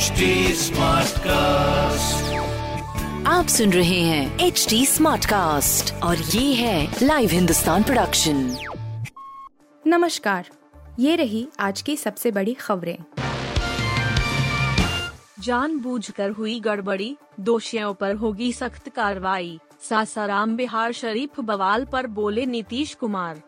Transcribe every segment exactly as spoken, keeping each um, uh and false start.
Smart cast, आप सुन रहे हैं एच डी स्मार्ट कास्ट और ये है लाइव हिंदुस्तान प्रोडक्शन। नमस्कार, ये रही आज की सबसे बड़ी खबरें। जानबूझकर हुई गड़बड़ी, दोषियों पर होगी सख्त कार्रवाई, सासाराम बिहार शरीफ बवाल पर बोले नीतीश कुमार।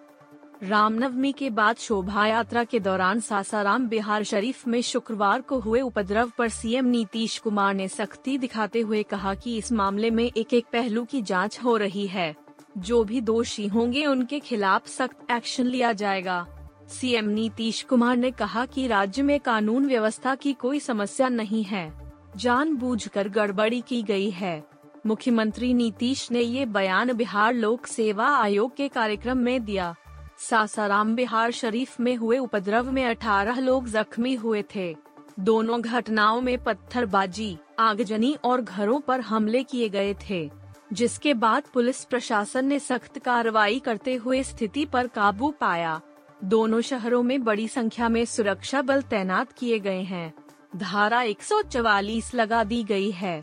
रामनवमी के बाद शोभा यात्रा के दौरान सासाराम बिहार शरीफ में शुक्रवार को हुए उपद्रव पर सीएम नीतीश कुमार ने सख्ती दिखाते हुए कहा कि इस मामले में एक एक पहलू की जांच हो रही है, जो भी दोषी होंगे उनके खिलाफ सख्त एक्शन लिया जाएगा। सीएम नीतीश कुमार ने कहा कि राज्य में कानून व्यवस्था की कोई समस्या नहीं है, जानबूझकर गड़बड़ी की गई है। मुख्यमंत्री नीतीश ने ये बयान बिहार लोक सेवा आयोग के कार्यक्रम में दिया। सासाराम बिहार शरीफ में हुए उपद्रव में अठारह लोग जख्मी हुए थे। दोनों घटनाओं में पत्थरबाजी, आगजनी और घरों पर हमले किए गए थे, जिसके बाद पुलिस प्रशासन ने सख्त कार्रवाई करते हुए स्थिति पर काबू पाया। दोनों शहरों में बड़ी संख्या में सुरक्षा बल तैनात किए गए हैं। धारा एक सौ चवालीस लगा दी गई है।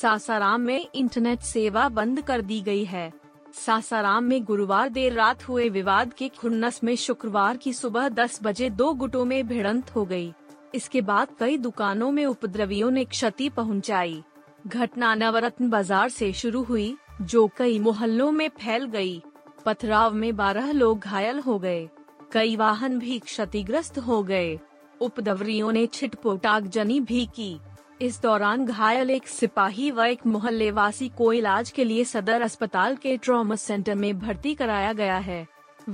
सासाराम में इंटरनेट सेवा बंद कर दी गई है। सासाराम में गुरुवार देर रात हुए विवाद के खुन्नस में शुक्रवार की सुबह दस बजे दो गुटों में भिड़ंत हो गई। इसके बाद कई दुकानों में उपद्रवियों ने क्षति पहुंचाई। घटना नवरत्न बाजार से शुरू हुई, जो कई मोहल्लों में फैल गई। पथराव में बारह लोग घायल हो गए, कई वाहन भी क्षतिग्रस्त हो गए। उपद्रवियों ने छिटपुट आगजनी भी की। इस दौरान घायल एक सिपाही व एक मोहल्ले वासी को इलाज के लिए सदर अस्पताल के ट्रॉमा सेंटर में भर्ती कराया गया है।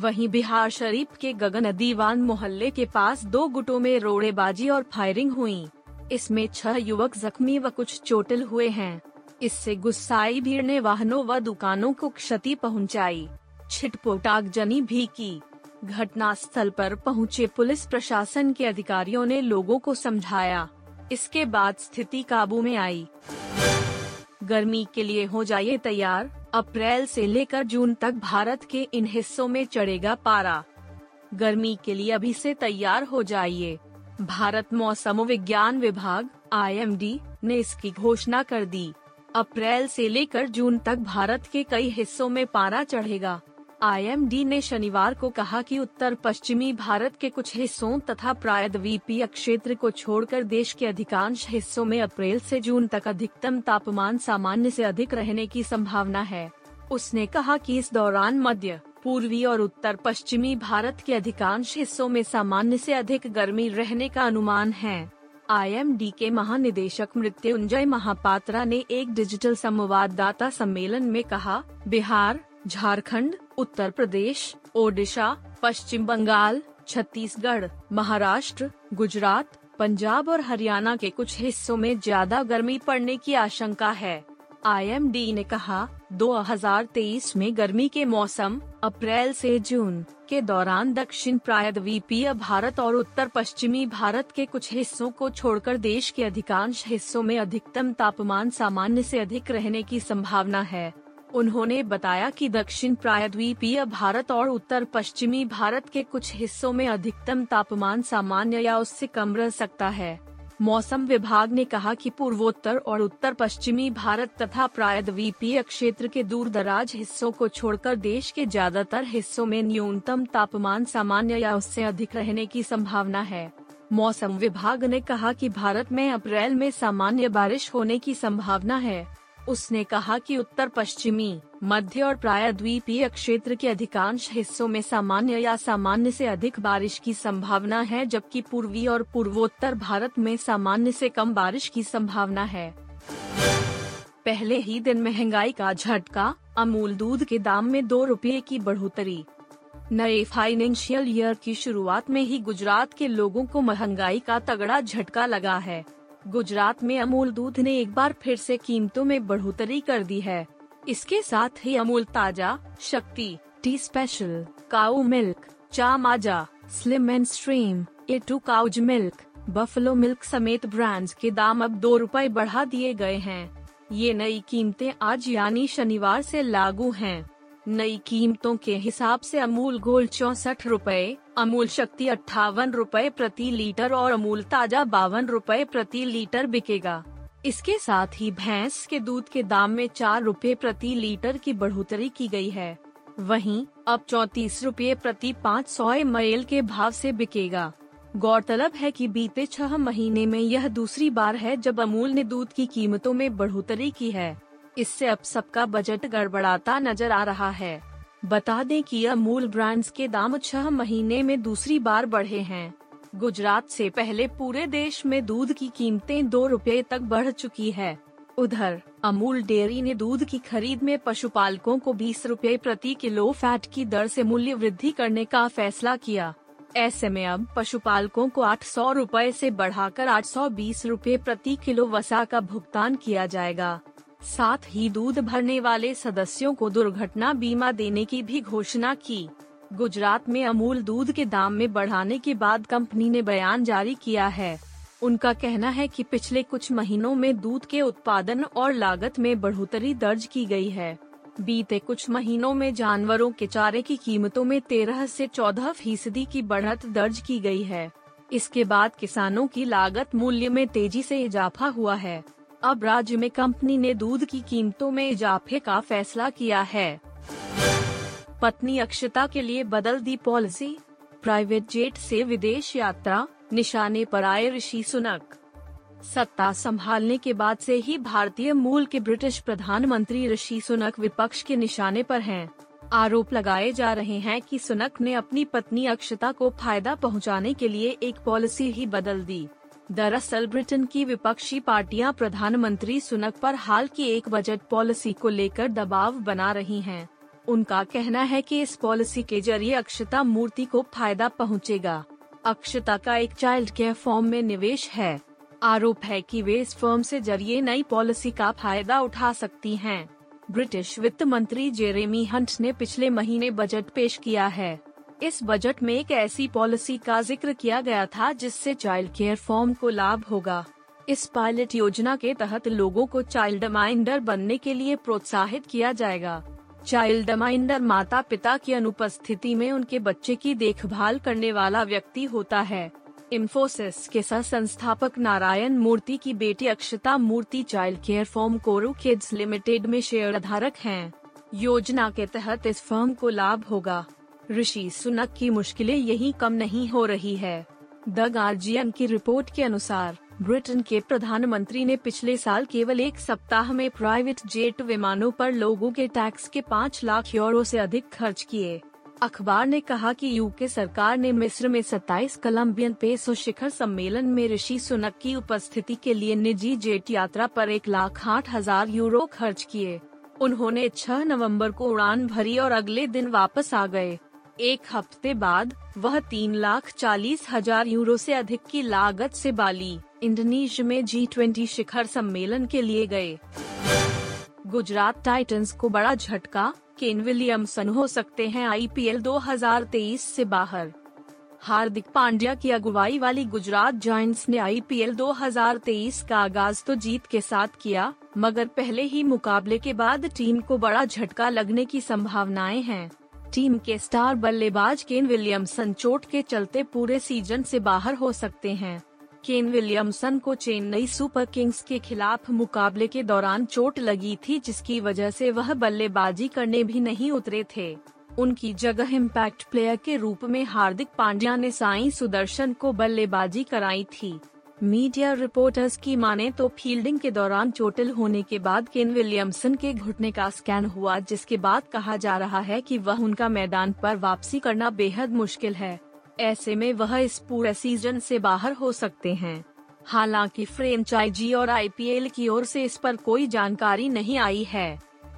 वहीं बिहार शरीफ के गगन दीवान मोहल्ले के पास दो गुटों में रोड़ेबाजी और फायरिंग हुई। इसमें छह युवक जख्मी व कुछ चोटिल हुए हैं। इससे गुस्साई भीड़ ने वाहनों व दुकानों को क्षति पहुंचाई, छिटपुट आगजनी भी की। घटना स्थल पर पहुंचे पुलिस प्रशासन के अधिकारियों ने लोगों को समझाया। इसके बाद स्थिति काबू में आई। गर्मी के लिए हो जाइए तैयार, अप्रैल से लेकर जून तक भारत के इन हिस्सों में चढ़ेगा पारा। गर्मी के लिए अभी से तैयार हो जाइए। भारत मौसम विज्ञान विभाग आई एम डी ने इसकी घोषणा कर दी। अप्रैल से लेकर जून तक भारत के कई हिस्सों में पारा चढ़ेगा। आई एम डी ने शनिवार को कहा कि उत्तर पश्चिमी भारत के कुछ हिस्सों तथा प्रायद्वीपीय क्षेत्र को छोड़कर देश के अधिकांश हिस्सों में अप्रैल से जून तक अधिकतम तापमान सामान्य से अधिक रहने की संभावना है। उसने कहा कि इस दौरान मध्य पूर्वी और उत्तर पश्चिमी भारत के अधिकांश हिस्सों में सामान्य से अधिक गर्मी रहने का अनुमान है। आई एम डी के महानिदेशक मृत्युंजय महापात्रा ने एक डिजिटल संवाददाता सम्मेलन में कहा, बिहार, झारखंड, उत्तर प्रदेश, ओडिशा, पश्चिम बंगाल, छत्तीसगढ़, महाराष्ट्र, गुजरात, पंजाब और हरियाणा के कुछ हिस्सों में ज्यादा गर्मी पड़ने की आशंका है। आई एम डी ने कहा, दो हज़ार तेईस में गर्मी के मौसम अप्रैल से जून के दौरान दक्षिण प्रायद्वीपीय भारत और उत्तर पश्चिमी भारत के कुछ हिस्सों को छोड़कर देश के अधिकांश हिस्सों में अधिकतम तापमान सामान्य से अधिक रहने की संभावना है। उन्होंने बताया कि दक्षिण प्रायद्वीपीय भारत और उत्तर पश्चिमी भारत के कुछ हिस्सों में अधिकतम तापमान सामान्य या उससे कम रह सकता है। मौसम विभाग ने कहा कि पूर्वोत्तर और उत्तर पश्चिमी भारत तथा प्रायद्वीपीय क्षेत्र के दूरदराज हिस्सों को छोड़कर देश के ज्यादातर हिस्सों में न्यूनतम तापमान सामान्य या उससे अधिक रहने की संभावना है। मौसम विभाग ने कहा कि भारत में अप्रैल में सामान्य बारिश होने की संभावना है। उसने कहा कि उत्तर पश्चिमी, मध्य और प्रायद्वीपीय क्षेत्र के अधिकांश हिस्सों में सामान्य या सामान्य से अधिक बारिश की संभावना है, जबकि पूर्वी और पूर्वोत्तर भारत में सामान्य से कम बारिश की संभावना है। पहले ही दिन महंगाई का झटका, अमूल दूध के दाम में दो रुपये की बढ़ोतरी। नए फाइनेंशियल ईयर की शुरुआत में ही गुजरात के लोगों को महंगाई का तगड़ा झटका लगा है। गुजरात में अमूल दूध ने एक बार फिर से कीमतों में बढ़ोतरी कर दी है। इसके साथ ही अमूल ताजा, शक्ति, टी स्पेशल, काऊ मिल्क, चा माजा, slim and stream, A two cow's milk, buffalo milk समेत ब्रांड्स के दाम अब दो रुपए बढ़ा दिए गए हैं। ये नई कीमतें आज यानी शनिवार से लागू हैं। नई कीमतों के हिसाब से अमूल गोल्ड चौसठ रूपए, अमूल शक्ति अट्ठावन रूपए प्रति लीटर और अमूल ताजा बावन रूपए प्रति लीटर बिकेगा। इसके साथ ही भैंस के दूध के दाम में चार रूपए प्रति लीटर की बढ़ोतरी की गई है। वहीं अब चौंतीस रूपए प्रति पाँच सौ एम एल के भाव से बिकेगा। गौरतलब है कि बीते छह महीने में यह दूसरी बार है जब अमूल ने दूध की कीमतों में बढ़ोतरी की है। इससे अब सबका बजट गड़बड़ाता नजर आ रहा है। बता दें कि अमूल ब्रांड्स के दाम छह महीने में दूसरी बार बढ़े हैं। गुजरात से पहले पूरे देश में दूध की कीमतें दो रुपए तक बढ़ चुकी है। उधर अमूल डेयरी ने दूध की खरीद में पशुपालकों को बीस रुपए प्रति किलो फैट की दर से मूल्य वृद्धि करने का फैसला किया। ऐसे में अब पशुपालकों को आठ सौ रुपए से बढ़ाकर आठ सौ बीस रुपए प्रति किलो वसा का भुगतान किया जाएगा। साथ ही दूध भरने वाले सदस्यों को दुर्घटना बीमा देने की भी घोषणा की। गुजरात में अमूल दूध के दाम में बढ़ाने के बाद कंपनी ने बयान जारी किया है। उनका कहना है कि पिछले कुछ महीनों में दूध के उत्पादन और लागत में बढ़ोतरी दर्ज की गई है। बीते कुछ महीनों में जानवरों के चारे की कीमतों में तेरह से चौदह फीसदी की बढ़त दर्ज की गई है। इसके बाद किसानों की लागत मूल्य में तेजी से इजाफा हुआ है। अब राज्य में कंपनी ने दूध की कीमतों में इजाफे का फैसला किया है। पत्नी अक्षता के लिए बदल दी पॉलिसी, प्राइवेट जेट से विदेश यात्रा, निशाने पर आए ऋषि सुनक। सत्ता संभालने के बाद से ही भारतीय मूल के ब्रिटिश प्रधानमंत्री ऋषि सुनक विपक्ष के निशाने पर हैं। आरोप लगाए जा रहे हैं कि सुनक ने अपनी पत्नी अक्षता को फायदा पहुंचाने के लिए एक पॉलिसी ही बदल दी। दरअसल ब्रिटेन की विपक्षी पार्टियां प्रधानमंत्री सुनक पर हाल की एक बजट पॉलिसी को लेकर दबाव बना रही हैं। उनका कहना है कि इस पॉलिसी के जरिए अक्षता मूर्ति को फायदा पहुंचेगा। अक्षता का एक चाइल्ड केयर फर्म में निवेश है। आरोप है कि वे इस फर्म से जरिए नई पॉलिसी का फायदा उठा सकती हैं। ब्रिटिश वित्त मंत्री जेरेमी हंट ने पिछले महीने बजट पेश किया है। इस बजट में एक ऐसी पॉलिसी का जिक्र किया गया था जिससे चाइल्ड केयर फर्म को लाभ होगा। इस पायलट योजना के तहत लोगों को चाइल्ड माइंडर बनने के लिए प्रोत्साहित किया जाएगा। चाइल्ड माइंडर माता पिता की अनुपस्थिति में उनके बच्चे की देखभाल करने वाला व्यक्ति होता है। इंफोसिस के सह संस्थापक नारायण मूर्ति की बेटी अक्षता मूर्ति child care firm Koru Kids Limited में शेयरधारक हैं। योजना के तहत इस फर्म को लाभ होगा। ऋषि सुनक की मुश्किलें यहीं कम नहीं हो रही है। द गार्डियन की रिपोर्ट के अनुसार ब्रिटेन के प्रधानमंत्री ने पिछले साल केवल एक सप्ताह में प्राइवेट जेट विमानों पर लोगों के टैक्स के पाँच लाख यूरो से अधिक खर्च किए। अखबार ने कहा कि यूके सरकार ने मिस्र में सत्ताईस कोलंबियन पेसो शिखर सम्मेलन में ऋषि सुनक की उपस्थिति के लिए निजी जेट यात्रा पर एक लाख आठ हजार यूरो खर्च किए। उन्होंने छह नवम्बर को उड़ान भरी और अगले दिन वापस आ गए। एक हफ्ते बाद वह तीन लाख चालीस हजार यूरो से अधिक की लागत से बाली, इंडोनेशिया में जी ट्वेंटी शिखर सम्मेलन के लिए गए। गुजरात टाइटंस को बड़ा झटका, केन विलियमसन हो सकते हैं आईपीएल दो हज़ार तेईस से बाहर। हार्दिक पांड्या की अगुवाई वाली गुजरात जायंट्स ने आईपीएल दो हज़ार तेईस का आगाज तो जीत के साथ किया, मगर पहले ही मुकाबले के बाद टीम को बड़ा झटका लगने की संभावनाएं हैं। टीम के स्टार बल्लेबाज केन विलियमसन चोट के चलते पूरे सीजन से बाहर हो सकते हैं। केन विलियमसन को चेन्नई सुपर किंग्स के खिलाफ मुकाबले के दौरान चोट लगी थी, जिसकी वजह से वह बल्लेबाजी करने भी नहीं उतरे थे। उनकी जगह इम्पैक्ट प्लेयर के रूप में हार्दिक पांड्या ने साई सुदर्शन को बल्लेबाजी कराई थी। मीडिया रिपोर्टर्स की माने तो फील्डिंग के दौरान चोटिल होने के बाद केन विलियमसन के घुटने का स्कैन हुआ, जिसके बाद कहा जा रहा है कि वह उनका मैदान पर वापसी करना बेहद मुश्किल है। ऐसे में वह इस पूरे सीजन से बाहर हो सकते हैं। हालांकि फ्रेंचाइजी और आईपीएल की ओर से इस पर कोई जानकारी नहीं आई है।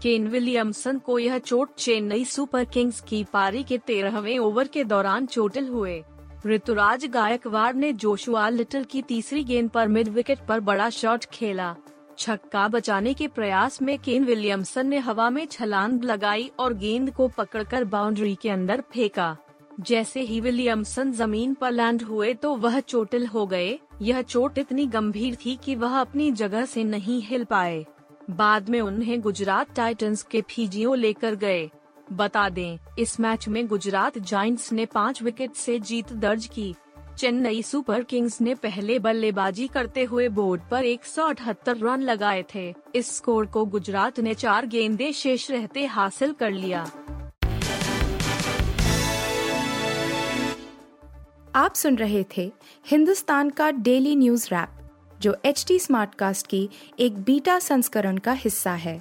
केन विलियमसन को यह चोट चेन्नई सुपर किंग्स की पारी के तेरहवें ओवर के दौरान चोटिल हुए। ऋतुराज गायकवाड़ ने जोशुआ लिटल की तीसरी गेंद पर मिड विकेट पर बड़ा शॉट खेला। छक्का बचाने के प्रयास में केन विलियमसन ने हवा में छलांग लगाई और गेंद को पकड़कर बाउंड्री के अंदर फेंका। जैसे ही विलियमसन जमीन पर लैंड हुए तो वह चोटिल हो गए। यह चोट इतनी गंभीर थी कि वह अपनी जगह से नहीं हिल पाए। बाद में उन्हें गुजरात टाइटंस के फिजियो लेकर गए। बता दें, इस मैच में गुजरात जायंट्स ने पाँच विकेट से जीत दर्ज की। चेन्नई सुपर किंग्स ने पहले बल्लेबाजी करते हुए बोर्ड पर एक सौ अठहत्तर रन लगाए थे। इस स्कोर को गुजरात ने चार गेंदें शेष रहते हासिल कर लिया। आप सुन रहे थे हिंदुस्तान का डेली न्यूज रैप, जो एच टी स्मार्टकास्ट की एक बीटा संस्करण का हिस्सा है।